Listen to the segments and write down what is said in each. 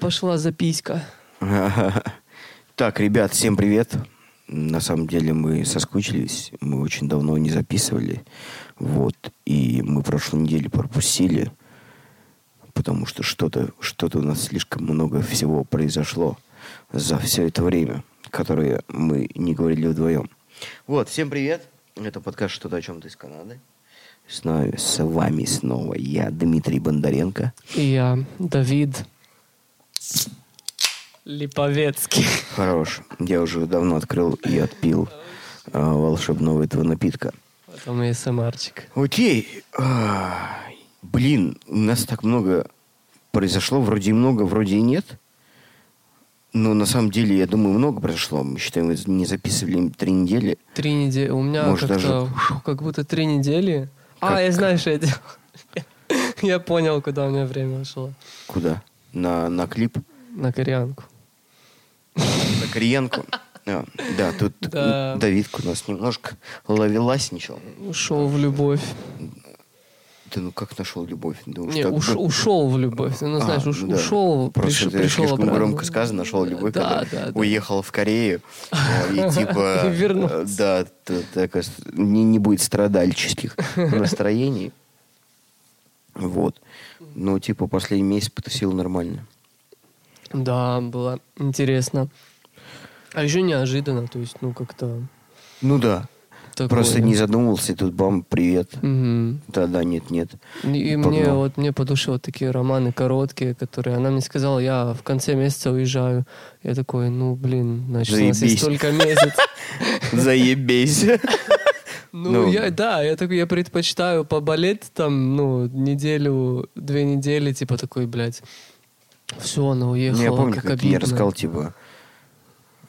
Пошла записка. Так, ребят, всем привет. На самом деле мы соскучились. Мы очень давно не записывали. Вот. И мы прошлую неделю пропустили. Потому что что-то у нас слишком много всего произошло за все это время, которое мы не говорили вдвоем. Вот, всем привет. Это подкаст «Что-то о чем-то из Канады». С вами снова я, Дмитрий Бондаренко. И я, Давид Липовецкий. Хорош. Я уже давно открыл и отпил волшебного этого напитка. Потом ASMR-чик. Окей. Блин, у нас так много произошло. Вроде и много, вроде и нет. Но на самом деле, я думаю, много произошло. Мы считаем, не записывали 3 недели. 3 недели. У меня может, как-то даже... как будто 3 недели. Я знаю, что я делал. Я понял, куда у меня время ушло. Куда? На клип? На кореянку. На кореянку? Да, тут Давидка у нас немножко ловеласничал. Ушел в любовь. Да ну как нашел любовь? Ушел в любовь. Ну знаешь, ушел, пришел обратно. Просто слишком громко сказано, нашел любовь, когда уехал в Корею. И типа... вернулся. Да, не будет страдальческих настроений. Вот. Ну типа последний месяц потусил нормально. Да, было интересно. А еще неожиданно, то есть, ну как-то... Ну да. Такое. Просто не задумывался, и тут бам, привет. Угу. Да, нет. И мне по душе вот такие романы короткие, которые... Она мне сказала, я в конце месяца уезжаю. Я такой, ну, блин, значит, заебись. У нас есть только месяц. Заебись. Ну, я предпочитаю поболеть там, неделю, 2 недели, типа такой, блядь. Все, она уехала, как обидно. Я помню, как я рассказал, типа...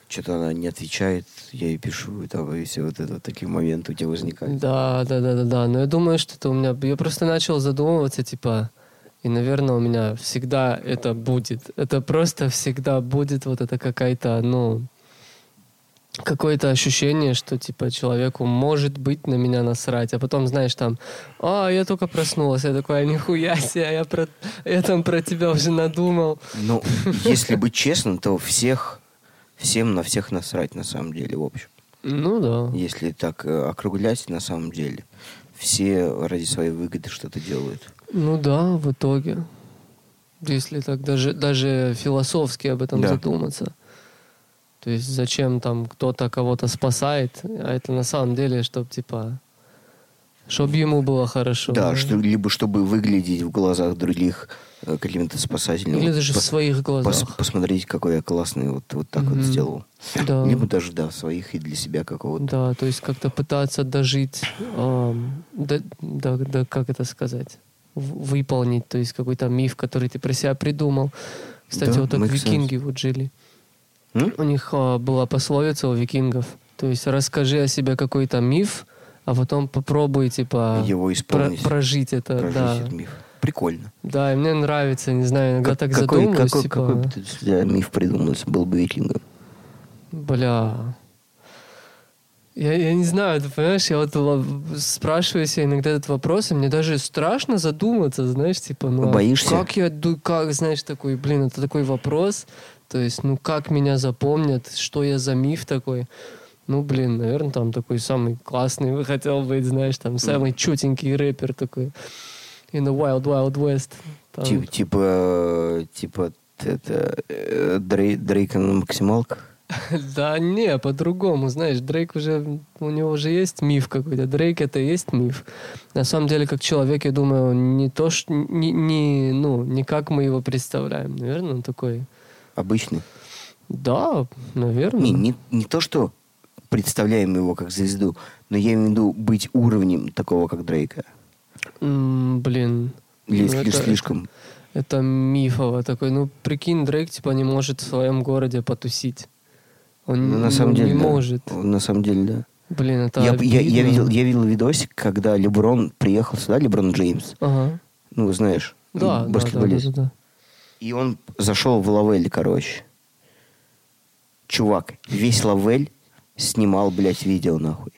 Что-то она не отвечает, я ей пишу, и там и все вот это, такие моменты у тебя возникают. Да. Но я думаю, что это у меня... Я просто начал задумываться, типа... И, наверное, у меня всегда это будет. Это просто всегда будет вот это какая-то, какое-то ощущение, что, типа, человеку может быть на меня насрать. А потом, знаешь, там, я только проснулась. Я такой, нихуя себе, я там про тебя уже надумал. Ну, если быть честным, то всем на всех насрать, на самом деле, в общем. Ну да. Если так округлять, на самом деле, все ради своей выгоды что-то делают. Ну да, в итоге. Если так даже философски об этом задуматься. То есть зачем там кто-то кого-то спасает, а это на самом деле, чтобы ему было хорошо. Да, либо чтобы выглядеть в глазах других каким-то спасательным. Или даже в своих глазах. Посмотреть, какой я классный, вот так вот сделал. Да. Либо даже, своих и для себя какого-то. Да, то есть как-то пытаться дожить, как это сказать, выполнить, то есть какой-то миф, который ты про себя придумал. Кстати, да, вот так викинги жили. У них была пословица у викингов, то есть расскажи о себе какой-то миф, а потом попробуй, его исполнить. Прожить это. Прожить этот миф. Прикольно. Да, и мне нравится, не знаю, иногда так задумываюсь. Какой бы ты миф придумал, был бы викингом? Бля. Я не знаю, ты понимаешь, я спрашиваю себя иногда этот вопрос, и мне даже страшно задуматься, знаешь, боишься? Это такой вопрос, то есть, как меня запомнят, что я за миф такой. Наверное, там такой самый классный вы хотел быть, знаешь, там самый чутенький рэпер такой. In the Wild Wild West. Там. Дрейк на максималках? Да не, по-другому, знаешь, Дрейк у него уже есть миф какой-то. Дрейк это и есть миф. На самом деле, как человек, я думаю, не как мы его представляем. Наверное, он такой... Обычный? Да, наверное. Не то, что... представляем его как звезду, но я имею в виду быть уровнем такого, как Дрейка. Блин. Или слишком. Это мифово такой. Прикинь, Дрейк, не может в своем городе потусить. Он не может. На самом деле, да. Блин, это я видел видосик, когда Леброн приехал сюда, Леброн Джеймс. Ага. Знаешь, баскетболист. Да. И он зашел в Лавель, короче. Чувак, весь Лавель снимал, блядь, видео, нахуй.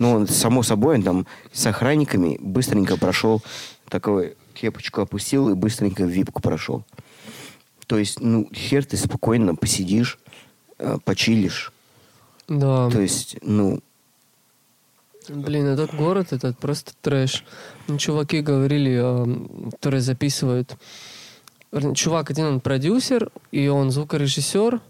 Он, само собой, он там с охранниками быстренько прошел, такую кепочку опустил и быстренько в випку прошел. То есть, ну, хер ты спокойно посидишь, почилишь. Да. То есть, ну... Блин, этот город, этот просто трэш. Чуваки говорили, которые записывают... Чувак один, он продюсер, и он звукорежиссер,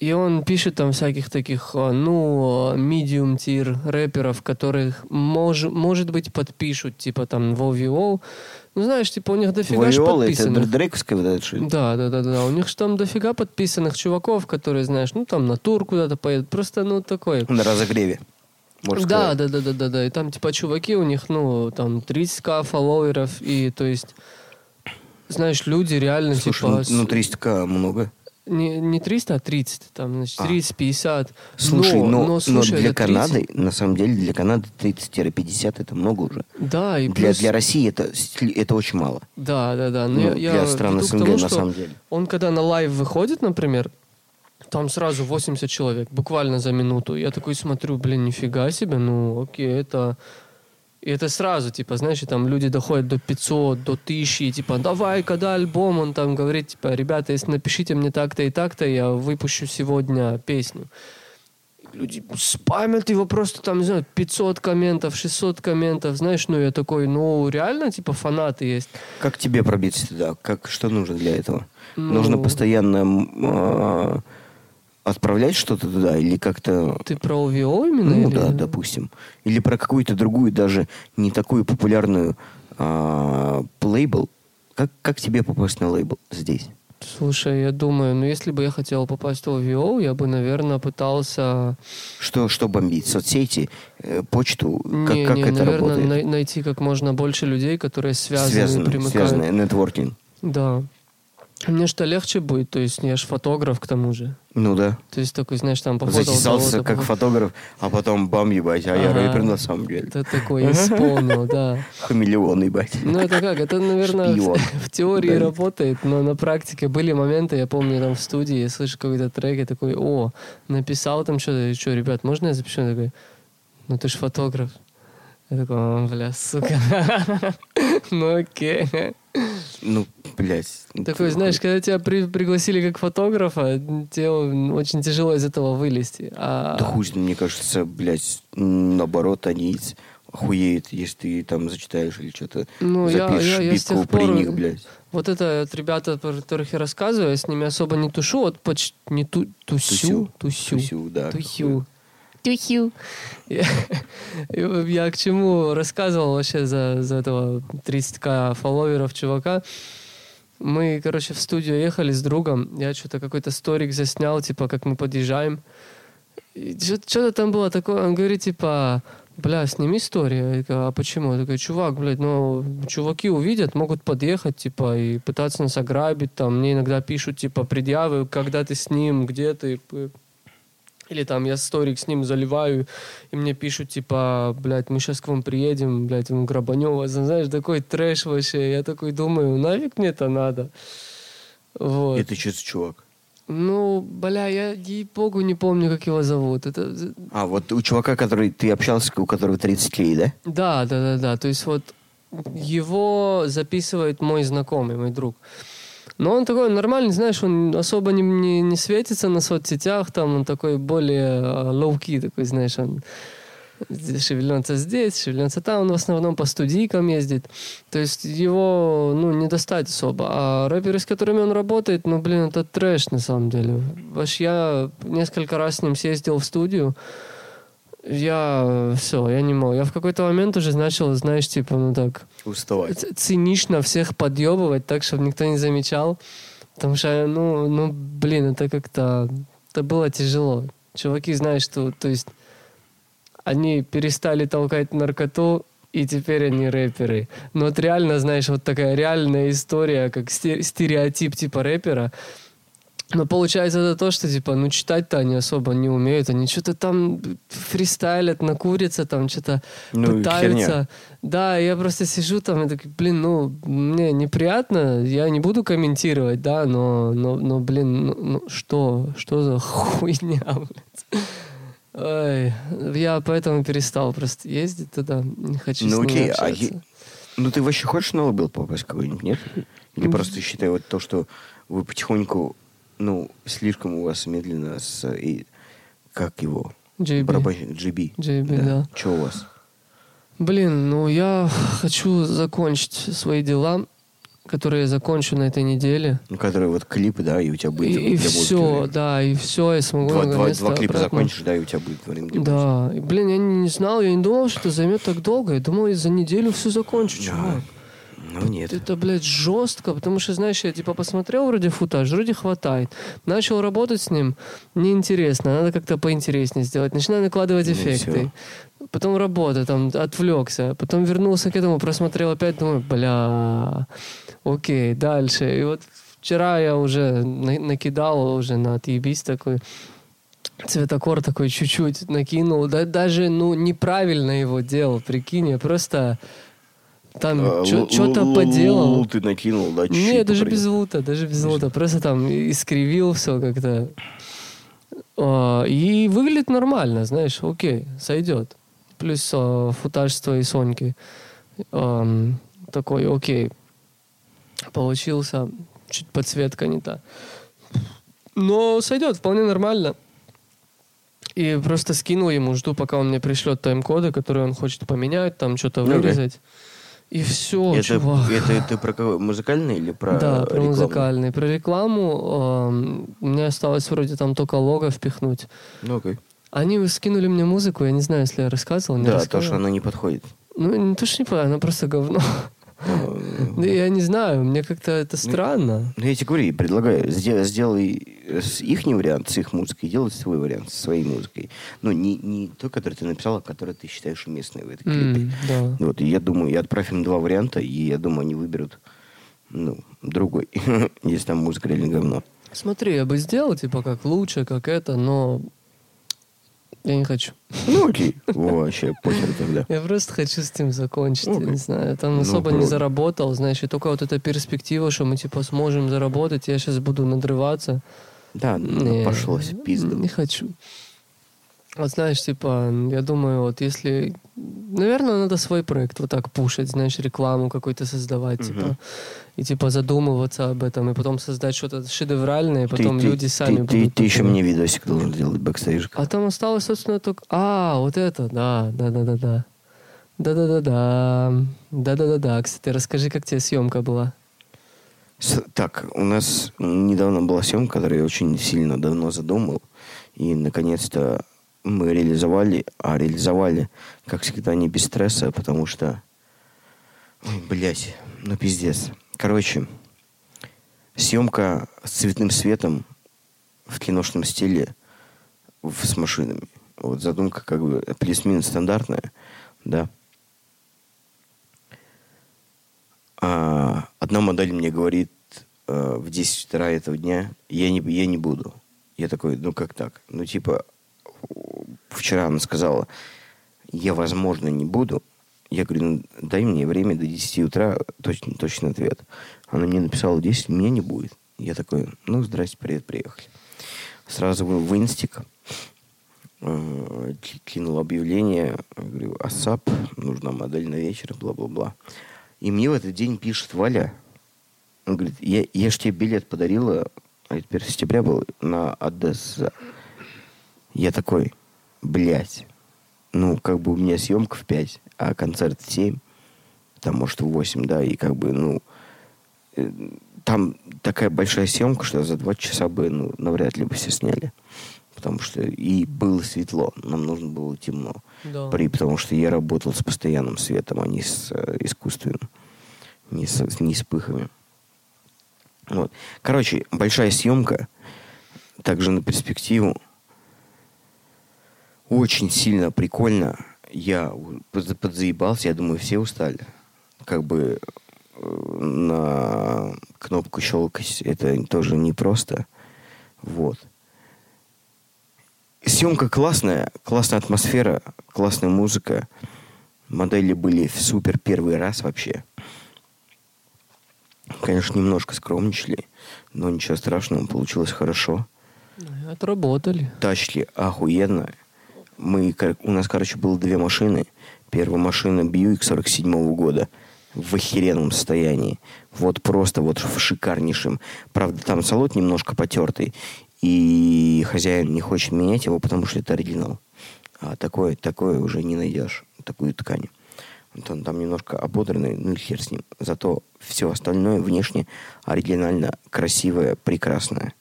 и он пишет там всяких таких, ну, medium-tier рэперов, которых, может быть, подпишут, типа там WoW you all. Ну, знаешь, типа у них дофига ж подписанных. Это Дрейковская вот эта штука. Да. У них же там дофига подписанных чуваков, которые, знаешь, ну, там на тур куда-то поедут. Просто, ну, такое. На разогреве. Да. И там, типа, чуваки, у них, ну, там, 30к фолловеров, и, то есть, знаешь, люди реально, слушай, типа... ну, 30к много. Не 300, а 30, там, значит, 30-50. Слушай, но для Канады, на самом деле, для Канады 30-50 это много уже. Да, и плюс... Для России это очень мало. Да. Но для стран СНГ, тому, на самом деле. Он, когда на лайв выходит, например, там сразу 80 человек, буквально за минуту. Я такой смотрю, блин, нифига себе, ну, окей, это... И это сразу, типа, знаешь, там люди доходят до 500, до 1000, и, типа, давай, когда альбом, он там говорит, типа, ребята, если напишите мне так-то и так-то, я выпущу сегодня песню. Люди спамят его просто, там, не знаю, 500 комментов, 600 комментов, знаешь, ну, я такой, ну, реально, типа, фанаты есть. Как тебе пробиться туда? Что нужно для этого? Ну... Нужно постоянно отправлять что-то туда или как-то... Ты про ОВО именно? Ну или... да, допустим. Или про какую-то другую, даже не такую популярную лейбл. Как тебе попасть на лейбл здесь? Слушай, я думаю, ну если бы я хотел попасть в ОВО, я бы, наверное, пытался... Что бомбить? Соцсети? Почту? Как это наверное, работает? Найти как можно больше людей, которые связаны, примыкают. Связаны, нетворкинг. Да. Мне что легче будет, то есть я ж фотограф к тому же. Ну да. То есть такой, знаешь, там походил... Затесался как фотограф, а потом бам, ебать, я рэпер на самом деле. Это такой исполнил, да. Хамелеон, ебать. Ну это как, это, наверное, в теории работает, но на практике были моменты, я помню, там в студии, я слышу какой-то трек, я такой, написал там что-то, что, ребят, можно я запишу? Я такой, ну ты ж фотограф. Я такой, бля, сука. Ну окей. Ну, блядь. Такой, знаешь, когда тебя пригласили как фотографа, тебе очень тяжело из этого вылезти. Да хуй, мне кажется, блядь, наоборот, они охуеют, если ты там зачитаешь или что-то запишешь битку при них, блядь. Вот это вот ребята, про которых я рассказываю, я с ними особо не тушу, вот почти не тусю. Я к чему рассказывал вообще за этого 30к фолловеров чувака. Мы, короче, в студию ехали с другом. Я что-то какой-то сторик заснял, типа, как мы подъезжаем. Что-то там было такое. Он говорит, типа, бля, сними историю. Я говорю, а почему? Я такой, чувак, блядь, ну, чуваки увидят, могут подъехать, типа, и пытаться нас ограбить. Там мне иногда пишут, типа, предъявы, когда ты с ним, где ты... Или там я сторик с ним заливаю, и мне пишут, типа, блядь, мы сейчас к вам приедем, блядь, вам грабанёва. Знаешь, такой трэш вообще. Я такой думаю, нафиг мне это надо? Вот. Это что за чувак? Ну, бля, я, ей-богу, не помню, как его зовут. Это... А, вот у чувака, который ты общался, у которого 30 лет, да? Да. То есть вот его записывает мой знакомый, мой друг. Но он такой нормальный, знаешь, он особо не светится на соцсетях, там он такой более low-key, такой, знаешь, он шевельнется здесь, шевельнется там, он в основном по студийкам ездит. То есть его, ну, не достать особо. А рэперы, с которыми он работает, ну, блин, это трэш на самом деле. Вообще, я несколько раз с ним съездил в студию, я не мог. Я в какой-то момент уже начал, знаешь, типа, ну так... Уставать. Цинично всех подъебывать так, чтобы никто не замечал. Потому что, ну, блин, это как-то... Это было тяжело. Чуваки, знаешь, что... То есть они перестали толкать наркоту, и теперь они рэперы. Но вот реально, знаешь, вот такая реальная история, как стереотип типа рэпера. Но получается это то, что, типа, ну, читать-то они особо не умеют. Они что-то там фристайлят, накурятся, там что-то пытаются. Да, я просто сижу там и такой, блин, ну, мне неприятно, я не буду комментировать, да, но блин, что за хуйня, блядь? Ой, я поэтому перестал просто ездить туда, не хочу с ними общаться. Ну, ты вообще хочешь на лоббил попасть какой-нибудь, нет? Или просто считай вот то, что... вы потихоньку, ну, слишком у вас медленно с... И, как его? GB, да. Что у вас? Блин, ну, я хочу закончить свои дела, которые я закончу на этой неделе. Ну, которые вот клипы, да, и у тебя будет... И все, будет, да, и все, я смогу... Два клипа обратно закончишь, да, и у тебя будет время. Да, и, блин, я не знал, я не думал, что это займет так долго. Я думал, я за неделю все закончу, чувак. Ну, нет. Это, блядь, жестко, потому что, знаешь, я, типа, посмотрел вроде футаж, вроде хватает. Начал работать с ним, неинтересно, надо как-то поинтереснее сделать. Начинаю накладывать эффекты. Потом работа, там, отвлекся. Потом вернулся к этому, просмотрел опять, думаю, бля, окей, дальше. И вот вчера я уже накидал уже на отъебись такой... Цветокор такой чуть-чуть накинул. Даже, ну, неправильно его делал, прикинь, я просто... Там что-то поделал. Луты накинул, да? Нет, даже без лута. Просто там искривил все как-то. И выглядит нормально, знаешь, окей, сойдет. Плюс футаж с твоей Соньки. Такой, окей. Получился. Чуть подсветка не та. Но сойдет, вполне нормально. И просто скинул ему, жду, пока он мне пришлет тайм-коды, которые он хочет поменять, там что-то вырезать. И все, это, чувак. Это про какой? Музыкальный или про Да, про рекламу? Музыкальный. Про рекламу мне осталось вроде там только лого впихнуть. Ну, окей. Они скинули мне музыку, я не знаю, если я рассказывал, не Да, рассказывал. То, что она не подходит. Ну, не то, что не подходит, она просто говно. Я не знаю, мне как-то это странно. Ну, я тебе говорю, предлагаю, сделай их вариант с их музыкой, делай свой вариант со своей музыкой. Ну, не той, которую ты написал, а которую ты считаешь уместной в этой клипе. Да. Вот, и я думаю, я отправь им два варианта, и я думаю, они выберут, ну, другой, если там музыка реально говно. Смотри, я бы сделал, типа, как лучше, как это, но... Я не хочу. Ну, окей. Вообще, похер тогда. Я просто хочу с ним закончить, я не знаю. Там особо не заработал, знаешь, и только вот эта перспектива, что мы, типа, сможем заработать, я сейчас буду надрываться. Да, пошлось, пизда. Не хочу. Вот, знаешь, типа, я думаю, вот если... Наверное, надо свой проект вот так пушить, знаешь, рекламу какую-то создавать, типа. И, типа, задумываться об этом, и потом создать что-то шедевральное, и потом люди сами будут... Ты еще мне видосик должен делать, бэкстейджик. А там осталось, собственно, только... А, вот это, да. Да. Кстати, расскажи, как тебе съемка была. Так, у нас недавно была съемка, которую я очень сильно давно задумал, и, наконец-то, мы реализовали, а реализовали, как всегда, не без стресса, потому что... Ой, блядь, ну пиздец. Короче, съемка с цветным светом в киношном стиле с машинами. Вот задумка как бы плюс-минус стандартная, да. Одна модель мне говорит в 10 утра этого дня, я не буду. Я такой, ну как так? Ну типа, вчера она сказала, я, возможно, не буду. Я говорю, ну, дай мне время до 10 утра, точный ответ. Она мне написала 10, меня не будет. Я такой, ну, здрасте, привет, приехали. Сразу в инстик кинул объявление, говорю, асап, нужна модель на вечер, бла-бла-бла. И мне в этот день пишет Валя, он говорит, я же тебе билет подарила, а это 1 сентября был, на Одесса. Я такой, блядь, ну, как бы у меня съемка в 5, а концерт в 7, там, может, в 8, да, и как бы, ну, там такая большая съемка, что за 2 часа бы, ну, навряд ли бы все сняли, потому что и было светло, нам нужно было темно, да. Потому что я работал с постоянным светом, а не с искусственным, не с пыхами. Вот. Короче, большая съемка, также на перспективу, очень сильно прикольно. Я подзаебался, я думаю, все устали. Как бы на кнопку щелкать это тоже непросто. Вот. Съемка классная, классная атмосфера, классная музыка. Модели были в супер первый раз вообще. Конечно, немножко скромничали, но ничего страшного, получилось хорошо. Отработали. Тачки охуенно. У нас, короче, было 2 машины. Первая машина Buick 47-го года. в охеренном состоянии. Вот просто вот в шикарнейшем. Правда, там салон немножко потертый, и хозяин не хочет менять его, потому что это оригинал. А такое уже не найдешь, такую ткань. Вот он там немножко ободранный, ну хер с ним. Зато все остальное внешне оригинально, красивое, прекрасное.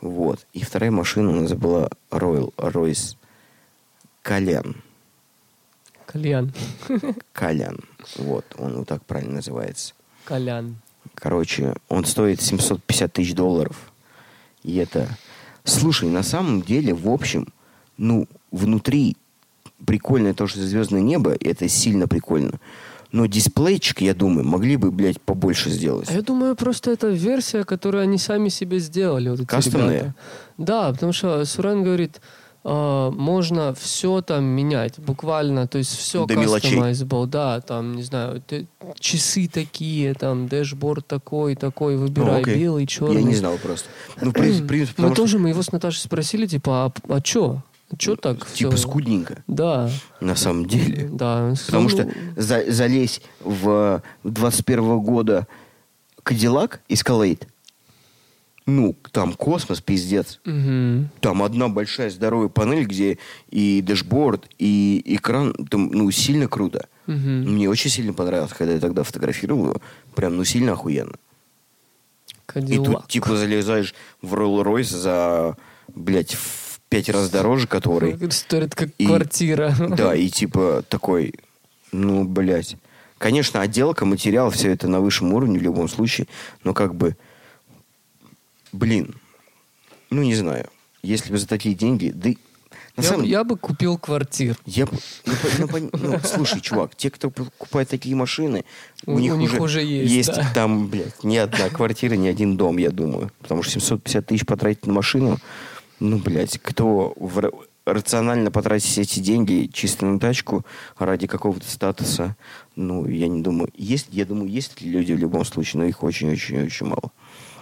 Вот. И вторая машина у нас была Rolls-Royce Cullinan. Cullinan. Вот. Он вот так правильно называется. Cullinan. Короче, он стоит $750 тысяч. И это... Слушай, на самом деле, в общем, ну, внутри прикольное то, что звездное небо, это сильно прикольно. Но дисплейчик, я думаю, могли бы, блядь, побольше сделать. А я думаю, просто это версия, которую они сами себе сделали. Вот кастомная? Да, потому что Сурен говорит, можно все там менять, буквально, то есть все кастомайзбл. Да, там, не знаю, часы такие, там, дэшборд такой, выбирай, белый, черный. Я не знал просто. Ну, в принципе, потому что... Мы его с Наташей спросили, типа, а что? Что так? Типа все? Скудненько. Да. На самом деле. Да. Потому что залезь в 21 года Cadillac Escalade. Ну, там космос, пиздец. Угу. Там одна большая здоровая панель, где и дэшборд, и экран. Там, ну, сильно круто. Угу. Мне очень сильно понравилось, когда я тогда фотографировал. Прям, ну, сильно охуенно. Cadillac. И тут, типа, залезаешь в Rolls-Royce за, блядь, 5 раз дороже, который... Стоит как квартира. Да, и типа такой, ну, блядь. Конечно, отделка, материал, все это на высшем уровне в любом случае. Но как бы, блин, ну, не знаю. Если бы за такие деньги... Да, я бы купил квартиру. Слушай, чувак, те, кто покупает такие машины, у них уже есть да. Там, блядь, ни одна квартира, ни один дом, я думаю. Потому что 750 тысяч потратить на машину... Ну, блядь, кто рационально потратит эти деньги чисто на тачку ради какого-то статуса? Ну, я не думаю. Есть люди в любом случае, но их очень-очень-очень мало.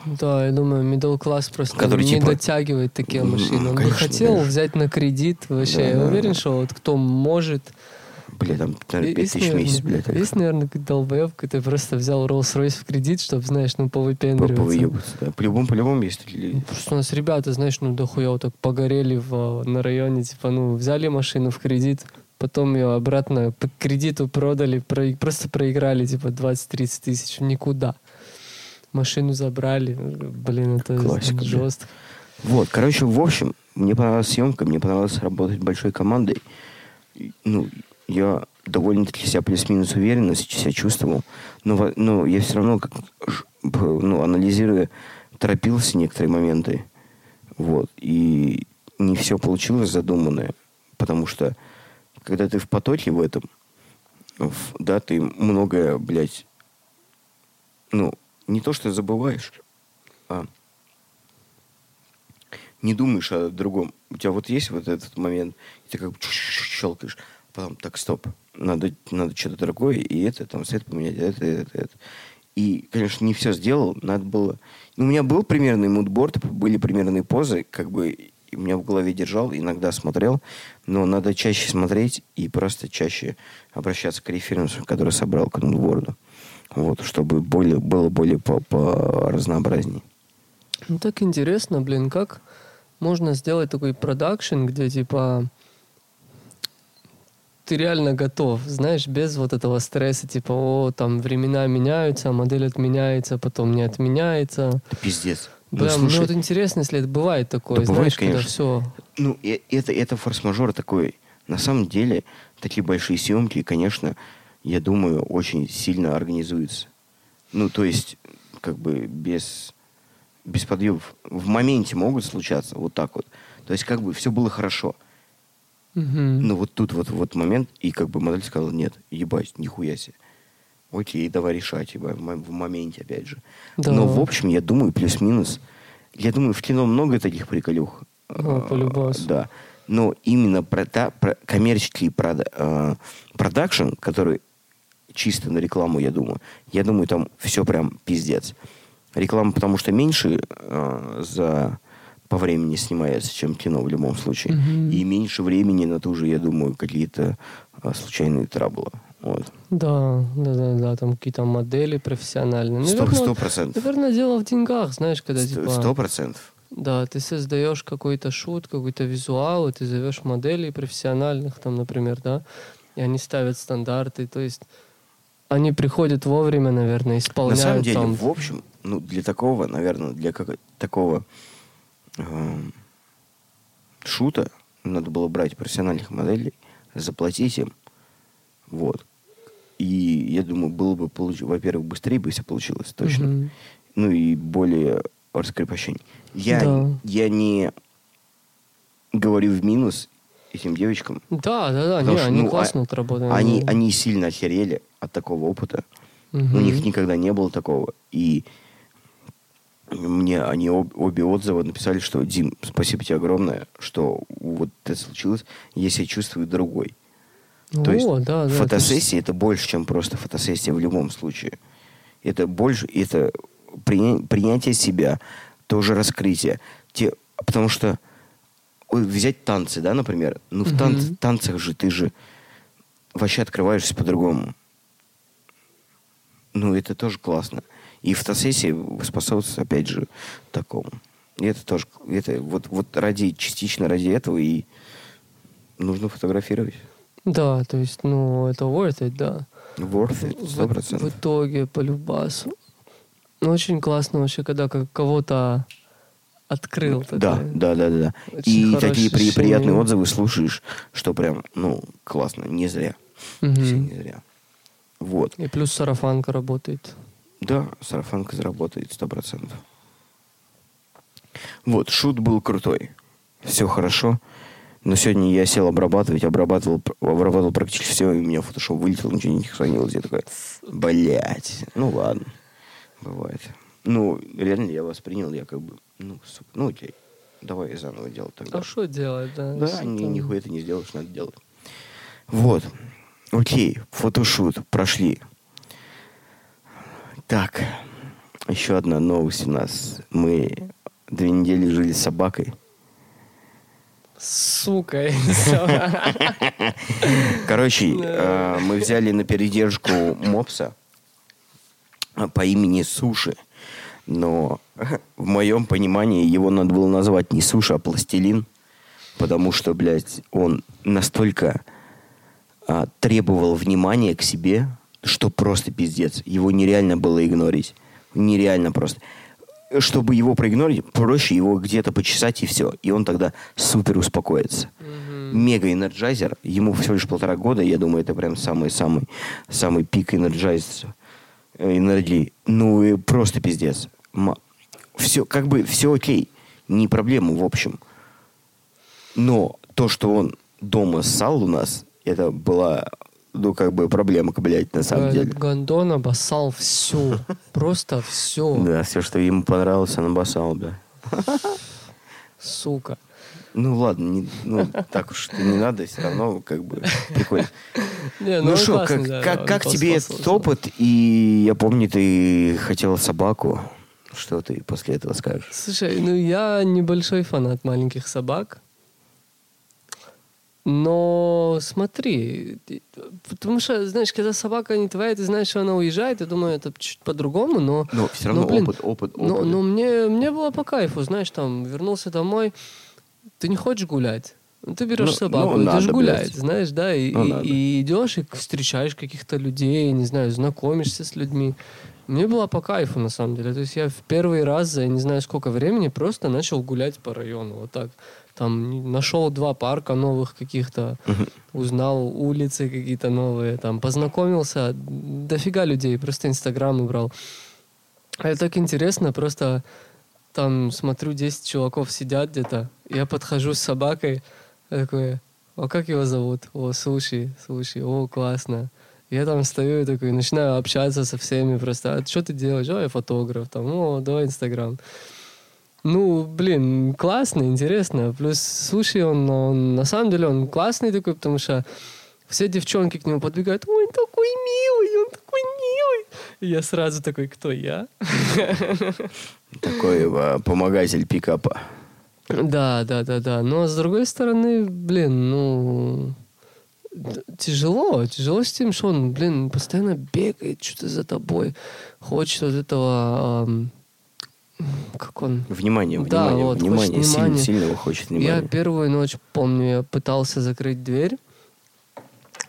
Да, я думаю, middle class просто не дотягивает такие машины. Он бы хотел взять на кредит вообще. Да, я уверен, что вот кто может... Бля, там 5000 в месяц, бля. Есть, наверное, долбоеб, ты просто взял Rolls-Royce в кредит, чтобы, знаешь, ну, повыпендриваться. Повыебаться, да. По-любому есть такие. Просто у нас ребята, знаешь, ну, дохуя вот так погорели на районе, типа, ну, взяли машину в кредит, потом ее обратно по кредиту продали, просто проиграли, типа, 20-30 тысяч, никуда. Машину забрали, блин, это классика, жестко. Бля. Вот, короче, в общем, мне понравилась съемка, мне понравилось работать большой командой. Ну, я довольно-таки себя плюс-минус уверенно себя чувствовал. Но я все равно, анализируя, торопился некоторые моменты. Вот. И не все получилось задуманное. Потому что, когда ты в потоке в этом, да, ты многое, блядь, ну, не то что забываешь, а не думаешь о другом. У тебя вот есть вот этот момент, ты как бы щелкаешь. Потом, так, стоп, надо что-то другое, и это, там, свет поменять, это. И, конечно, не все сделал, надо было... У меня был примерный мудборд, были примерные позы, как бы, у меня в голове держал, иногда смотрел, но надо чаще смотреть и просто чаще обращаться к референсу, который собрал к мудборду, вот, чтобы было более разнообразней. Ну, так интересно, блин, как можно сделать такой продакшн, где, типа... Ты реально готов, знаешь, без вот этого стресса, типа, там времена меняются, модель отменяется, потом не отменяется. Да пиздец. Прям, слушай, вот интересно, если это бывает такое, да, знаешь, бывает, когда все... Ну, это форс-мажор такой. На самом деле, такие большие съемки, конечно, я думаю, очень сильно организуются. Ну, то есть, как бы, без подъемов. В моменте могут случаться вот так вот. То есть, как бы, все было хорошо. Ну, вот тут вот момент, и как бы модель сказала, нет, ебать, нихуя себе. Окей, давай решать, ебать, в моменте, опять же. Да. Но, в общем, я думаю, плюс-минус, я думаю, в кино много таких приколюх. По-любому. Да. Но именно коммерческий продакшн, который чисто на рекламу, я думаю, там все прям пиздец. Реклама, потому что меньше по времени снимается, чем кино в любом случае. Mm-hmm. И меньше времени на ту же, я думаю, какие-то случайные траблы. Вот. Да, там какие-то модели профессиональные. 100%. Наверное, дело в деньгах, знаешь, когда 100%. Да, ты создаешь какой-то шут, какой-то визуал, и ты зовешь моделей профессиональных, там, например, да, и они ставят стандарты, то есть они приходят вовремя, наверное, исполняют. На самом деле, там... в общем, ну, для такого, наверное, для такого шута надо было брать профессиональных моделей, заплатить им, вот. И, я думаю, было бы, во-первых, быстрее бы все получилось, точно. Mm-hmm. Ну, и более раскрепощение. Я не говорю в минус этим девочкам. Да, потому не, что, они классно отработали. Они сильно охерели от такого опыта. Угу. У них никогда не было такого. И мне они обе отзывы написали, что Дим, спасибо тебе огромное, что вот это случилось. Я себя чувствую другой. То есть фотосессия это больше, чем просто фотосессия в любом случае. Это больше... это принятие себя, тоже раскрытие. Потому что взять танцы, да, например. Ну, в танцах же ты же вообще открываешься по-другому. Ну, это тоже классно. И фотосессии способствуют, опять же, такому. И это тоже... это вот частично ради этого и нужно фотографировать. Да, то есть, ну, это worth it, да. Worth it, 100%. В итоге, по любасу. Ну, очень классно вообще, когда кого-то открыл. Да. И такие приятные отзывы слушаешь, что прям, ну, классно, не зря. Угу. Все не зря. Вот. И плюс сарафанка работает. Да, сарафанка заработает 100%. Вот, шут был крутой. Все хорошо. Но сегодня я сел обрабатывал практически все, и у меня фотошоп вылетел, ничего не сохранилось. Я такой, ну ладно. Бывает. Ну, реально, я воспринял, я как бы, окей, давай заново делать тогда. А что делать, да? Да, нихуя ты не сделаешь, надо делать. Вот, окей, фотошут, прошли. Так, еще одна новость у нас. Мы 2 недели жили с собакой. Сука. Короче, мы взяли на передержку мопса по имени Суши. Но в моем понимании его надо было назвать не Суши, а Пластилин. Потому что, блядь, он настолько требовал внимания к себе, что просто пиздец. Его нереально было игнорить. Нереально просто. Чтобы его проигнорить, проще его где-то почесать и все. И он тогда супер успокоится. Мега-энерджайзер. Ему всего лишь 1,5 года. Я думаю, это прям самый-самый пик энерджайзера. Энергии. Ну, и просто пиздец. Все, как бы, все окей. Не проблема, в общем. Но то, что он дома ссал у нас, это была, ну, как бы, проблемка, блядь, на самом деле. Гондон обоссал все. Просто все. Да, все, что ему понравилось, он обоссал, да. Сука. Ну, ладно, так уж не надо, все равно, как бы, прикольно. Ну что, как тебе этот опыт? И я помню, ты хотела собаку. Что ты после этого скажешь? Слушай, ну я небольшой фанат маленьких собак. Но смотри, потому что, знаешь, когда собака не твоя, ты знаешь, что она уезжает, я думаю, это чуть по-другому, но... Но все равно опыт. Но мне было по кайфу, знаешь, там, вернулся домой, ты не хочешь гулять. Ты берешь собаку, идешь гулять, знаешь, да, и идешь, и встречаешь каких-то людей, не знаю, знакомишься с людьми. Мне было по кайфу, на самом деле. То есть я в первый раз за, я не знаю, сколько времени, просто начал гулять по району, вот так. Там нашел 2 парка новых каких-то, узнал улицы какие-то новые, там, познакомился, дофига людей, просто Инстаграм убрал. А это так интересно, просто там смотрю, 10 чуваков сидят где-то, я подхожу с собакой, я такой, а как его зовут? О, Суши, о, классно. Я там стою и такой, начинаю общаться со всеми просто. А что ты делаешь? О, я фотограф. Там, о, давай Инстаграм. Ну, блин, классно, интересно. Плюс Суши, он на самом деле, он классный такой, потому что все девчонки к нему подбегают. Ой, он такой милый, он такой милый. И я сразу такой, кто я? Такой помогатель пикапа. Да. Но с другой стороны, блин, ну... тяжело. Тяжело с тем, что он, блин, постоянно бегает, что-то за тобой. Хочет вот этого... как он... Внимание. Сильно его хочет внимания. Я первую ночь, помню, я пытался закрыть дверь.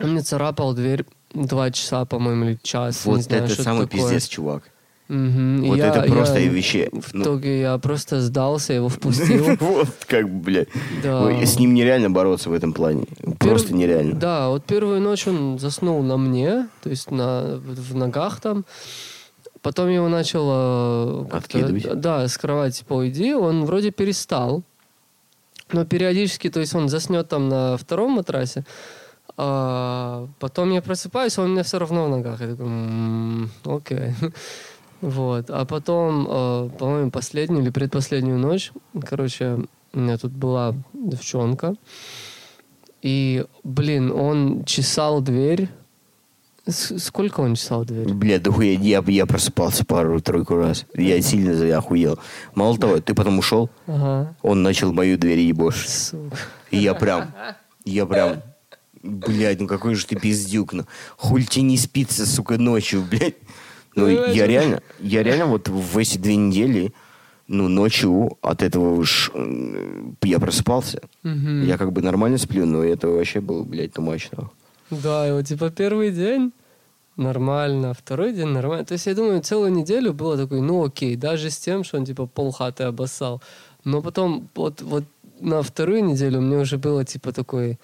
Он мне царапал дверь 2 часа, по-моему, или час. Вот не знаю, это самый такое. Пиздец, чувак. Угу. Вот я, это просто вещи. В итоге я просто сдался, его впустил. Вот как, блядь. С ним нереально бороться в этом плане. Просто нереально. Да, вот первую ночь он заснул на мне, то есть в ногах там. Потом его начал... откидывать? Да, с кровати уйди. Он вроде перестал. Но периодически, то есть он заснет там на втором матрасе. Потом я просыпаюсь, он у меня все равно в ногах. Я такой, окей. Вот. А потом, по-моему, последнюю или предпоследнюю ночь, короче, у меня тут была девчонка, и, блин, он чесал дверь. Сколько он чесал дверь? Бля, да хуя, я просыпался пару-тройку раз. Я сильно охуел. Мало того, ты потом ушел, ага. Он начал мою дверь ебошить. Сука. И я прям... Блядь, ну какой же ты пиздюк, ну. Хуль тебе не спится, сука, ночью, блядь. Ну, я реально вот в эти 2 недели, ну, ночью от этого уж я просыпался. Угу. Я как бы нормально сплю, но это вообще было, блядь, тумачно. Да, и вот, типа, первый день нормально, второй день нормально. То есть, я думаю, целую неделю было такой, ну, окей, даже с тем, что он, типа, полхаты обоссал. Но потом, вот на вторую неделю мне уже было, типа, такой...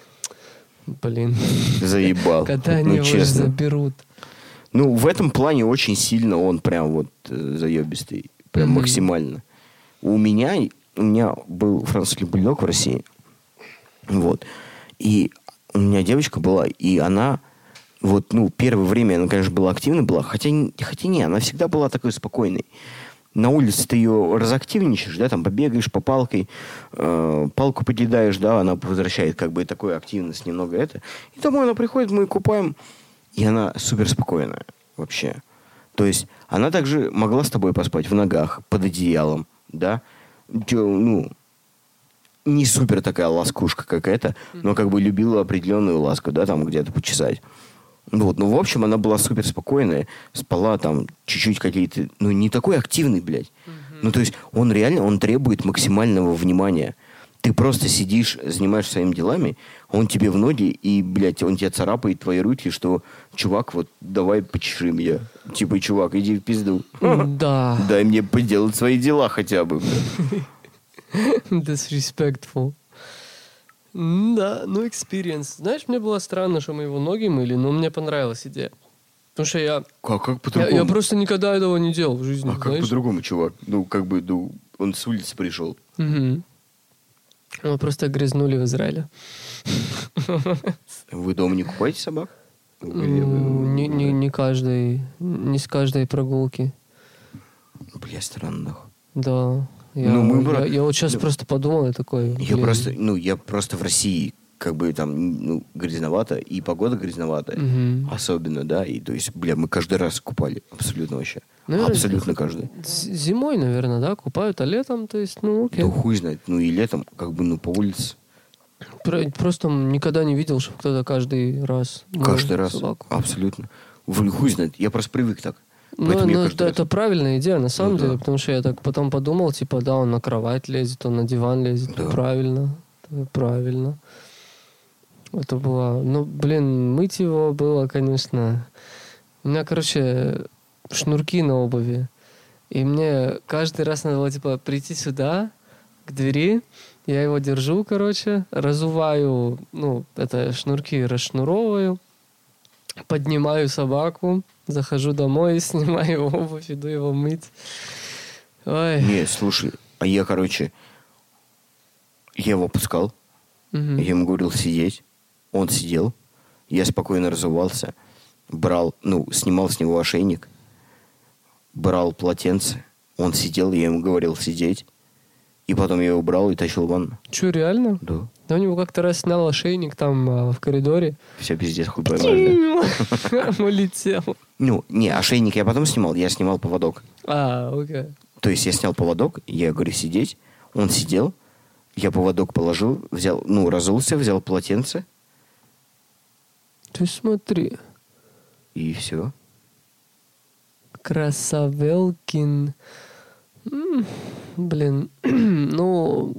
Блин. Заебал. Когда они его заберут. Ну, в этом плане очень сильно он прям вот заебистый. Прям максимально. У меня был французский бульдог в России. Вот. И у меня девочка была, и она вот, ну, первое время она, конечно, была активной, хотя не, она всегда была такой спокойной. На улице ты ее разактивничаешь, да, там побегаешь по палкой, палку покидаешь, да, она возвращает как бы такую активность немного это. И домой она приходит, мы ее купаем, и она суперспокойная вообще. То есть она также могла с тобой поспать в ногах, под одеялом, да. Ну, не супер такая ласкушка, как эта, но как бы любила определенную ласку, да, там где-то почесать. Вот, ну, в общем, она была супер спокойная, спала там чуть-чуть какие-то... Ну, не такой активный, блядь. Mm-hmm. Ну, то есть он реально, он требует максимального внимания. Ты просто сидишь, занимаешься своими делами, он тебе в ноги, и, блядь, он тебя царапает твои руки, что, чувак, вот, давай почеши меня. Типа, чувак, иди в пизду. Да. Дай мне поделать свои дела хотя бы. Disrespectful. Да, ну, experience. Знаешь, мне было странно, что мы его ноги мыли, но мне понравилась идея. Потому что я... Как по-другому? Я просто никогда этого не делал в жизни, знаешь? Как по-другому, чувак? Ну, как бы, ну, он с улицы пришел. Угу. Мы просто грязнули в Израиле. Вы дома не купаете собак? Не с каждой прогулки. Бля, странно. Да. Я вот сейчас просто подумал, я такой... Я просто в России, как бы там, ну, грязновато, и погода грязноватая, особенно, да, и то есть, бля, мы каждый раз купали, абсолютно вообще, абсолютно каждый. Зимой, наверное, да, купают, а летом, то есть, ну, окей. Да хуй знает, ну, и летом, как бы, ну, по улице. Просто никогда не видел, чтобы кто-то каждый раз... Каждый раз, собаку. Абсолютно. Хуй знает, я просто привык так. Ну, это правильная идея, на самом деле, да. Потому что я так потом подумал, типа, да, он на кровать лезет, он на диван лезет, да. Правильно. Это было... Ну, блин, мыть его было, конечно... У меня, короче, шнурки на обуви, и мне каждый раз надо было, типа, прийти сюда, к двери, я его держу, короче, разуваю, ну, это шнурки расшнуровываю, поднимаю собаку, захожу домой, снимаю обувь, иду его мыть. Ой. Не, слушай, а я, короче, я его пускал, я ему говорил сидеть, он сидел, я спокойно разувался, брал, ну, снимал с него ошейник, брал полотенце, он сидел, я ему говорил сидеть, и потом я его брал и тащил в ванну. Че, реально? Да. Да у него как-то раз снял ошейник там в коридоре. Все, пиздец, хуй поймаешь, да? Улетел. Ну, не, ошейник я потом снимал, я снимал поводок. А, окей. То есть я снял поводок, я говорю сидеть, он сидел, я поводок положил, взял, ну, разулся, взял полотенце, Ты смотри. И все. Красавелкин. Блин, ну,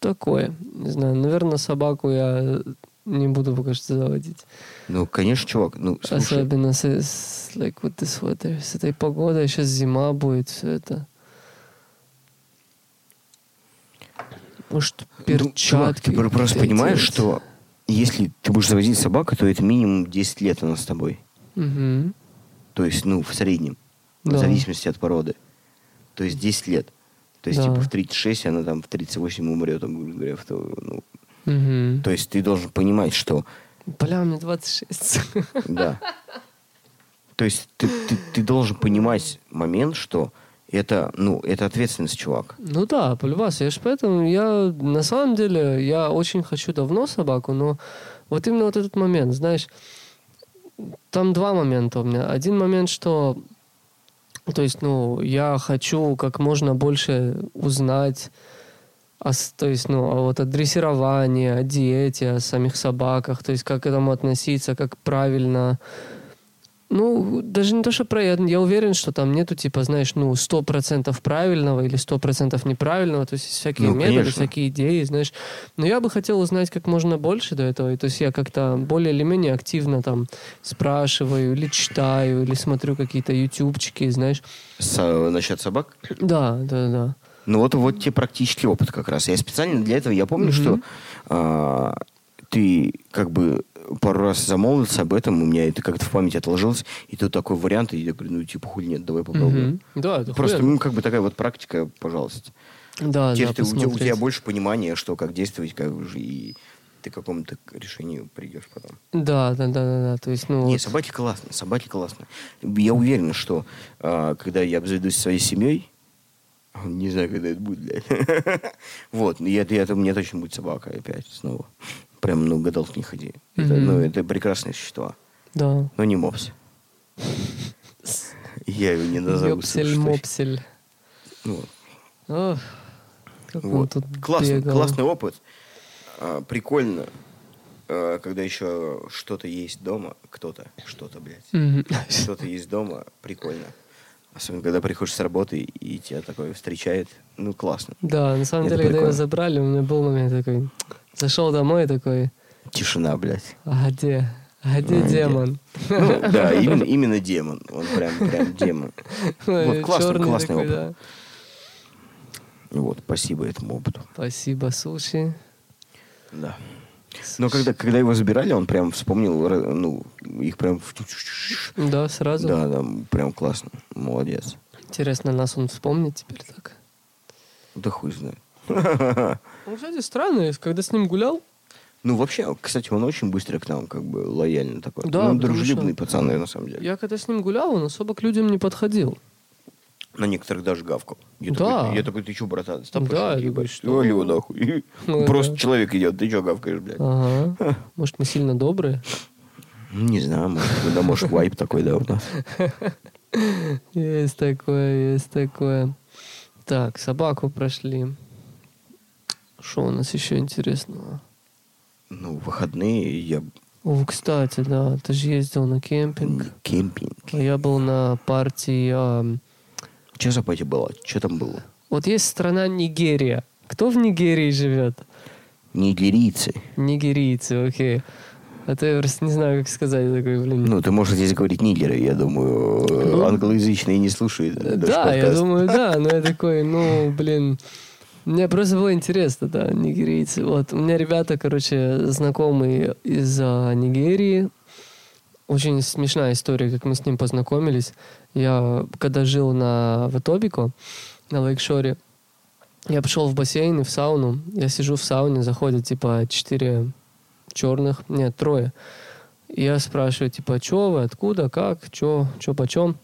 такое. Не знаю, наверное, собаку я не буду пока что заводить. Ну, конечно, чувак, ну, слушай. Особенно с этой погодой, сейчас зима будет, все это. Может, перчатки. Ну, чувак, ты просто понимаешь, что если ты будешь заводить собаку, то это минимум 10 лет она с тобой. Угу. То есть, ну, в среднем. Да. В зависимости от породы. То есть 10 лет. То есть, да. Типа, в 36, она там в 38 умрет, грубо говоря, в то, ну. Угу. То есть ты должен понимать, что... Бля, мне 26. Да. То есть ты должен понимать момент, что это, ну, это ответственность, чувак. Ну да, по-любому. Я же поэтому, на самом деле, я очень хочу давно собаку, но вот именно вот этот момент, знаешь, там два момента у меня. Один момент, что... То есть, ну, я хочу как можно больше узнать о дрессировании, о диете, о самих собаках, то есть, как к этому относиться, как правильно. Ну, даже не то, что правильно. Я уверен, что там нету, 100% правильного или 100% неправильного, то есть, всякие методы, всякие идеи, знаешь. Но я бы хотел узнать как можно больше до этого, и то есть, я как-то более или менее активно там спрашиваю, или читаю, или смотрю какие-то ютубчики, знаешь. Насчет собак? Да. Ну, вот тебе практический опыт как раз. Я специально для этого, я помню, что ты как бы пару раз замолвился об этом, у меня это как-то в памяти отложилось, и тут такой вариант, и я говорю, хуй нет, давай попробуем. Да, это просто, как бы такая вот практика, пожалуйста. Да, теперь у тебя больше понимания, что, как действовать, как уже, и ты к какому-то решению придешь потом. Да. То есть, ну... Нет, собаки классные. Я уверен, что когда я обзаведусь своей семьей, не знаю, когда это будет, блядь. Вот, у меня точно будет собака опять снова. Прям, гадалки не ходи. Mm-hmm. Это прекрасные существа. Да. Но не мопс. Я его не назову. Ёпсель-мопсель. Классный опыт. Прикольно, когда еще что-то есть дома. Что-то есть дома. Прикольно. Особенно, когда приходишь с работы, и тебя такое встречает. Ну, классно. Да, на самом деле, когда его забрали, у меня был момент такой... Зашел домой такой... Тишина, блядь. А где демон? Ну, да, именно демон. Он прям демон. Вот классный опыт. Да. Вот, спасибо этому опыту. Спасибо, Суши. Да. Суши. Но когда его забирали, он прям вспомнил, их прям... Да, сразу? Да, прям классно. Молодец. Интересно, нас он вспомнит теперь так? Да хуй знает. Ну, кстати, странно, когда с ним гулял. Ну, вообще, кстати, он очень быстро к нам лояльный такой. Да, он дружелюбный пацан, на самом деле. Я когда с ним гулял, он особо к людям не подходил. На некоторых даже гавкал. Я такой, ты чё, братан? Да, либо что? Алло, нахуй. Просто человек идет, ты чё гавкаешь, блядь? Ага. Может, мы сильно добрые? Не знаю, может, вайп такой, да, у нас. Есть такое. Так, собаку прошли. Что у нас еще интересного? Ну, выходные я... Кстати, да, ты же ездил на кемпинг. А я был на партии... Что за партия была? Что там было? Вот есть страна Нигерия. Кто в Нигерии живет? Нигерийцы, окей. А то я просто не знаю, как сказать такое, блин. Ну, ты можешь здесь говорить нигеры, я думаю. Англоязычные не слушают. Да, я думаю, да. Но я такой, блин... Мне просто было интересно, да, нигерийцы. Вот, у меня ребята, знакомые из Нигерии. Очень смешная история, как мы с ним познакомились. Я, когда жил в Этобико, на Лейкшоре, я пошел в бассейн и в сауну. Я сижу в сауне, заходят, 4 черных, нет, 3. И я спрашиваю, че вы, откуда, как, че почем?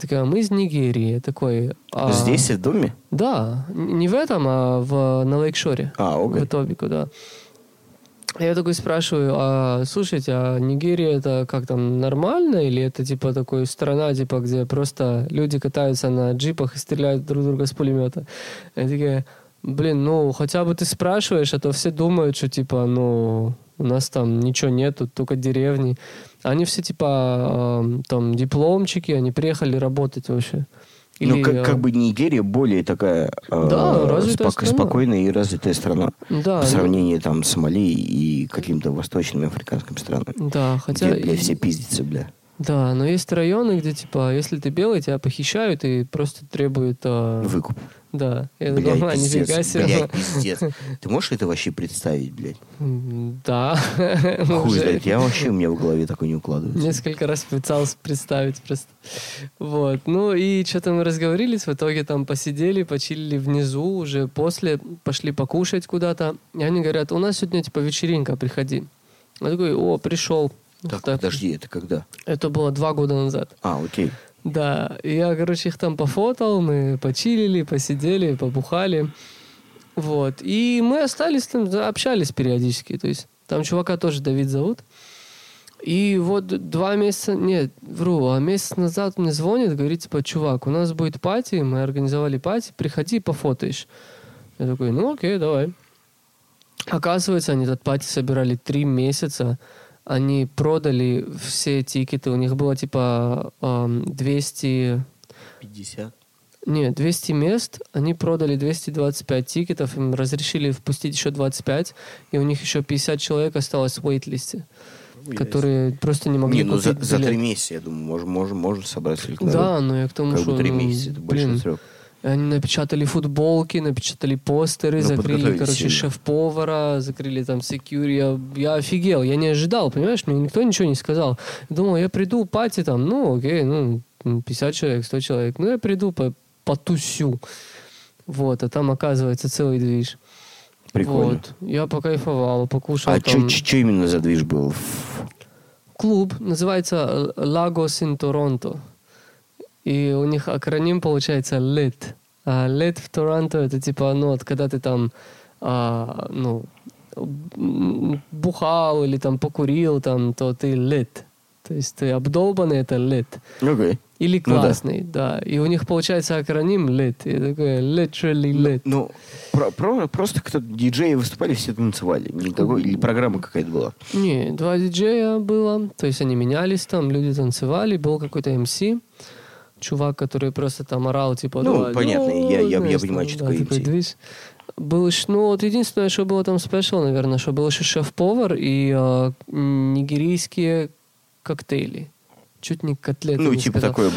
Такая, мы из Нигерии. Такой... Здесь, в доме? Да. Не в этом, а на Лейкшоре. Окей. В Этобику, да. Я такой спрашиваю, слушайте, а Нигерия это как там, нормально? Или это, такой страна, где просто люди катаются на джипах и стреляют друг друга с пулемета? Я такая, Блин, ну, хотя бы ты спрашиваешь, а то все думают, что, типа, ну, у нас там ничего нету, только деревни. Они все, типа, там, дипломчики, они приехали работать вообще. Или, ну, как бы Нигерия более такая спокойная и развитая страна по сравнению там, с Мали и каким-то восточным африканским странам. Да, хотя... Где, бля, все пиздятся, бля. Да, но есть районы, где, типа, если ты белый, тебя похищают и просто требуют... Выкуп. Да. Я думаю, нифига себе. Блядь, пиздец. Ты можешь это вообще представить, блядь? Да. Хуй знает, я вообще, у меня в голове такое не укладывается. Несколько раз пытался представить просто. Вот. Ну и что-то мы разговорились, в итоге там посидели, почилили внизу, уже после пошли покушать куда-то. И они говорят, у нас сегодня, типа, вечеринка, приходи. Я такой, о, пришел. Так, подожди, это когда? Это было 2 года назад. А, окей. Да, я, короче, их там пофотал, мы почилили, посидели, побухали, вот, и мы остались там, общались периодически, то есть там чувака тоже Давид зовут, и вот 2 месяца, нет, вру, а месяц назад мне звонит, говорит, типа, чувак, у нас будет пати, мы организовали пати, приходи, пофотаешь. Я такой, ну окей, давай. Оказывается, они этот пати собирали 3 месяца. Они продали все тикеты. У них было, типа, 250? Нет, 200 мест. Они продали 225 тикетов. Им разрешили впустить еще 25. И у них еще 50 человек осталось в вейт-листе. Которые просто не могли купить билет. За 3 месяца, я думаю, можно собрать. Да, но я к тому, что... 3 месяца, это больше срок. Они напечатали футболки, напечатали постеры, закрыли, короче, шеф-повара, закрыли там секьюри. Я офигел, я не ожидал, понимаешь? Мне никто ничего не сказал. Думал, я приду, пати там, ну, окей, ну, 50 человек, 100 человек. Ну, я приду, потусю. Вот, а там, оказывается, целый движ. Прикольно. Вот, я покайфовал, покушал. А там... что именно за движ был? Клуб, называется «Лаго Син-Торонто». И у них акроним получается LIT. А LIT в Торонто это типа, ну, вот когда ты там бухал или там покурил, там, то ты LIT. То есть ты обдолбанный, это LIT. Okay. Или классный, ну, да. И у них получается акроним LIT. И такое literally LIT. Ну, просто кто-то диджеи выступали, все танцевали. Никакой, или программа какая-то была? Не, 2 диджея было. То есть они менялись там, люди танцевали. Был какой-то MC. Чувак, который просто там орал, типа... Ну, давай, понятно, я понимаю, что такое MC. Был еще, ну, вот единственное, что было там спешл, наверное, что был еще шеф-повар и нигерийские коктейли. Чуть не котлеты. Ну, типа такое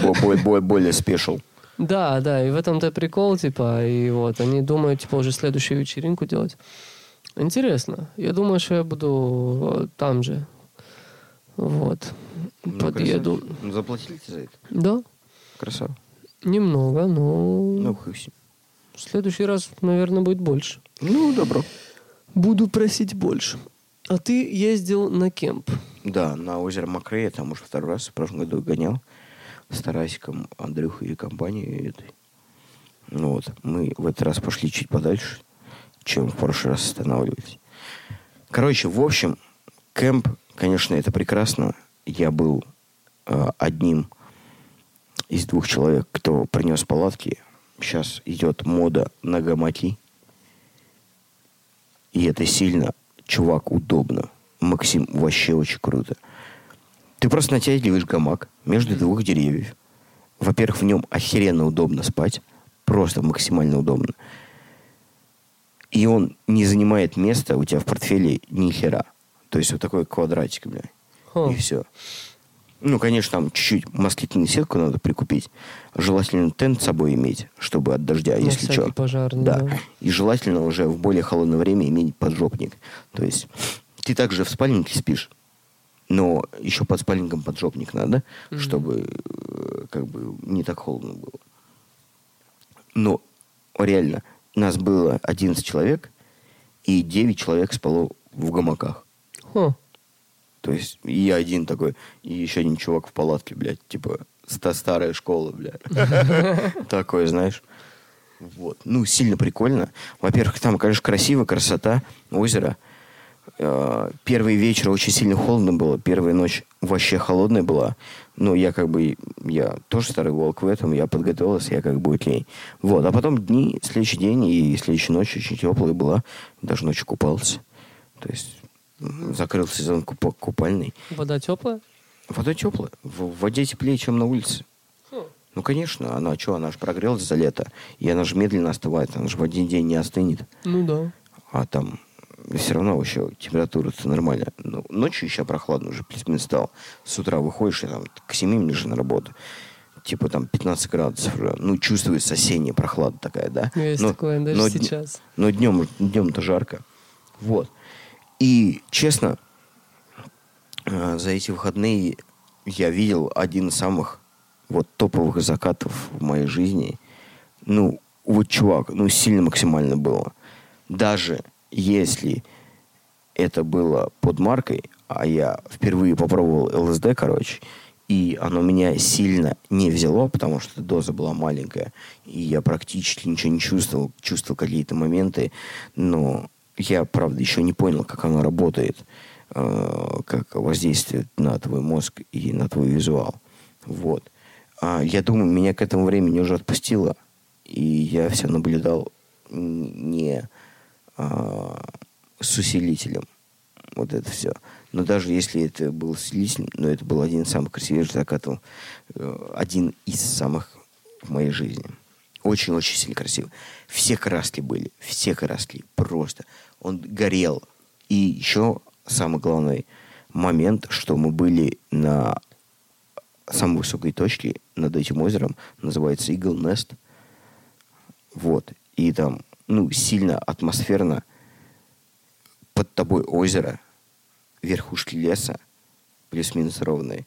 более спешл. Да, да, и в этом-то прикол, типа, и вот, они думают, типа, уже следующую вечеринку делать. Интересно. Я думаю, что я буду там же. Вот. Подъеду. Заплатили за это? Да. Красава. Немного, но... Ну, хуйся. В следующий раз, наверное, будет больше. Ну, добро. Буду просить больше. А ты ездил на кемп? Да, на озеро Макрей. Я там уже 2 раз в прошлом году гонял. С Тарасиком, Андрюхой и компанией этой. Ну вот, мы в этот раз пошли чуть подальше, чем в прошлый раз останавливались. Короче, в общем, кемп, конечно, это прекрасно. Я был одним... из 2 человек, кто принес палатки. Сейчас идет мода на гамаки. И это сильно, чувак, удобно. Максим, вообще очень круто. Ты просто натягиваешь гамак между 2 деревьев. Во-первых, в нем охеренно удобно спать. Просто максимально удобно. И он не занимает места у тебя в портфеле ни хера. То есть вот такой квадратик, бля. И все. Ну, конечно, там чуть-чуть москитную сетку надо прикупить. Желательно тент с собой иметь, чтобы от дождя, ну, если что. Пожарный, да. И желательно уже в более холодное время иметь поджопник. То есть ты также в спальнике спишь, но еще под спальником поджопник надо, чтобы как бы не так холодно было. Но реально, нас было 11 человек, и 9 человек спало в гамаках. То есть я один такой, и еще один чувак в палатке, блядь, типа, старая школа, блядь. Такое, знаешь. Вот. Ну, сильно прикольно. Во-первых, там, конечно, красиво, красота, озеро. Первый вечер очень сильно холодно было. Первая ночь вообще холодная была. Ну, я как бы... Я тоже старый волк в этом. Я подготовился, я как бы окей. Вот. А потом дни, следующий день и следующая ночь очень теплая была. Даже ночью купался. То есть закрыл сезон купальный. Вода теплая? Вода теплая. В воде теплее, чем на улице. Ну, конечно. Она что? Она же прогрелась за лето. И она же медленно остывает. Она же в один день не остынет. Ну, да. А там... Все равно еще температура-то нормальная. Но ночью еще прохладно уже плюс-минус стало. С утра выходишь, и там к 7 лежишь на работу. Типа там 15 градусов. Ну, чувствуется осенняя прохлада такая, да? Ну, есть такое, даже сейчас. Но днем-то жарко. Вот. И, честно, за эти выходные я видел один из самых вот топовых закатов в моей жизни. Ну, вот, чувак, ну, сильно максимально было. Даже... Если это было под маркой, а я впервые попробовал ЛСД, короче, и оно меня сильно не взяло, потому что доза была маленькая, и я практически ничего не чувствовал, чувствовал какие-то моменты, но я, правда, еще не понял, как оно работает, как воздействует на твой мозг и на твой визуал. Вот. Я думаю, меня к этому времени уже отпустило, и я все наблюдал не... с усилителем. Вот это все. Но даже если это был усилитель, но это был один из самых красивейших закатов. Один из самых в моей жизни. Очень-очень сильно красивый. Все краски были. Все краски. Просто. Он горел. И еще самый главный момент, что мы были на самой высокой точке над этим озером. Называется Eagle Nest. Вот. И там ну, сильно атмосферно под тобой озеро, верхушки леса, плюс-минус ровные,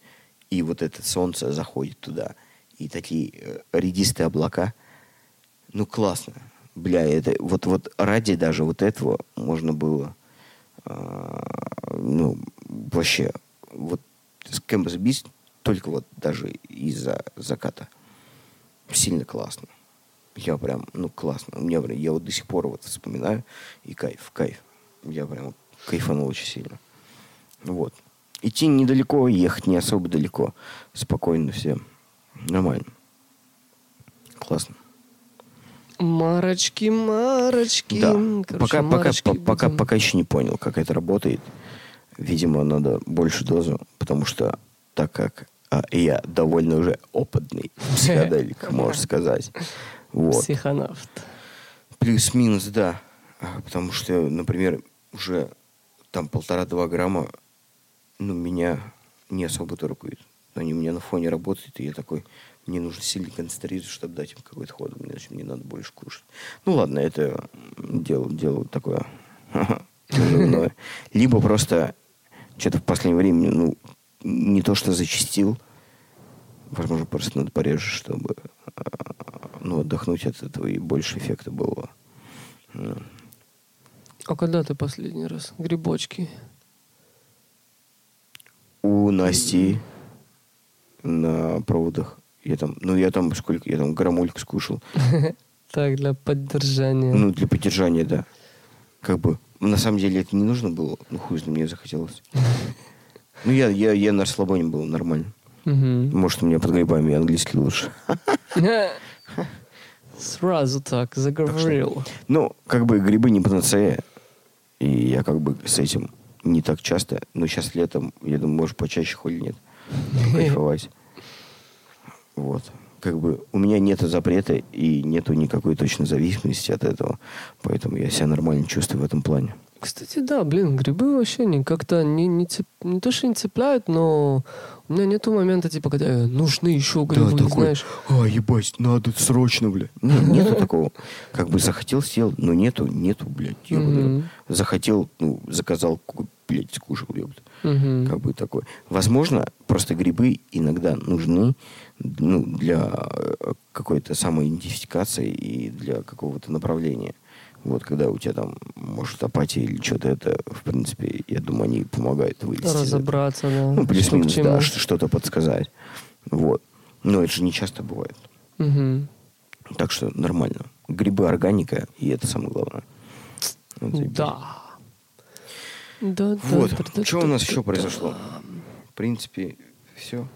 и вот это солнце заходит туда, и такие редистые облака. Ну, классно. Бля, это вот ради даже вот этого можно было ну, вообще вот с кем сбить только вот даже из-за заката. Сильно классно. Я прям, ну, классно. Мне, я вот до сих пор вот вспоминаю, и кайф. Я прям кайфанул очень сильно. Вот. Идти недалеко, ехать не особо далеко. Спокойно все. Нормально. Классно. Марочки. Да. Короче, пока еще не понял, как это работает. Видимо, надо больше дозу, потому что так как я довольно уже опытный психоделик, можно сказать. Вот. Психонавт. Плюс-минус, да. Потому что, например, уже там 1,5-2 грамма, ну, меня не особо торкают. Они у меня на фоне работают, и я такой, мне нужно сильно концентрироваться, чтобы дать им какой-то ход. Мне надо больше кушать. Ну, ладно, это дело такое. Либо просто что-то в последнее время, ну, не то что зачастил. Возможно, просто надо пореже, чтобы... Ну, отдохнуть от этого, и больше эффекта было. А когда ты последний раз? Грибочки? У Насти на проводах. Я там сколько? Я там граммульку скушал. Так, для поддержания. Ну, для поддержания, да. Как бы, на самом деле это не нужно было. Ну, хуй знает, мне захотелось. Ну, я на расслабоне был, нормально. Может, у меня под грибами английский лучше. Сразу так заговорил. Так что, ну, как бы грибы не панацея. И я как бы с этим не так часто. Но сейчас летом, я думаю, может, почаще хули нет. Кайфовать. Вот. Как бы у меня нету запрета и нету никакой точно зависимости от этого. Поэтому я себя нормально чувствую в этом плане. Кстати, да, блин, грибы вообще не как-то не то, что не цепляют, но у меня нету момента, типа, когда нужны еще грибы, да, не такой, знаешь. А, ебать, надо срочно, блядь. Нет, нету такого. Как бы захотел, съел, но нету, блядь. Захотел, ну, заказал, блядь, скушал, ебать. Как бы такое. Возможно, просто грибы иногда нужны, ну, для какой-то самоидентификации и для какого-то направления. Вот когда у тебя там, может, апатия или что-то, это, в принципе, я думаю, они помогают вылезти. Разобраться, да. Ну, плюс-минус, да, что-то подсказать. Вот. Но это же не часто бывает. Угу. Так что нормально. Грибы, органика, и это самое главное. Вот, да. Да, вот. Да, что да, у нас да, еще да, произошло? Да. В принципе, все.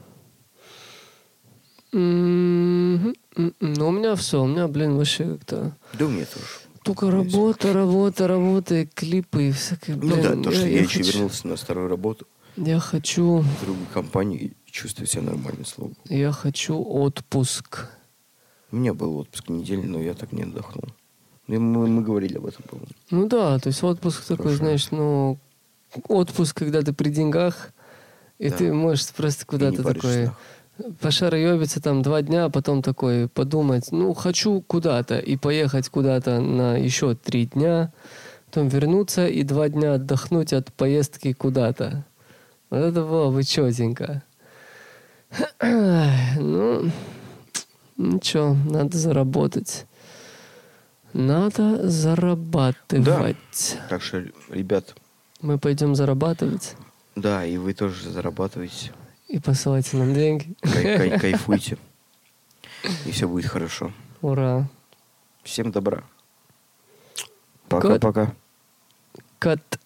Ну, у меня все. У меня, блин, вообще как-то... Да у меня тоже. Только работа, и клипы, и всякое. Ну блин, да, то, что я еще вернулся на старую работу. Я хочу... В другую компанию и чувствую себя нормально, слава богу. Я хочу отпуск. У меня был отпуск недели, но я так не отдохнул. Мы говорили об этом, по-моему. Ну да, то есть отпуск такой, хорошо. Знаешь, ну... Отпуск, когда ты при деньгах, и да. Ты можешь просто куда-то такой... Пошароебиться там 2 дня, а потом такой подумать, ну, хочу куда-то, и поехать куда-то на еще 3 дня, потом вернуться и 2 дня отдохнуть от поездки куда-то. Вот это было бы чётенько. Ну, ничего, надо заработать. Надо зарабатывать. Да. Так что, ребят... Мы пойдем зарабатывать. Да, и вы тоже зарабатываете. И посылайте нам деньги. Кайфуйте. И все будет хорошо. Ура. Всем добра. Пока-пока. Кот.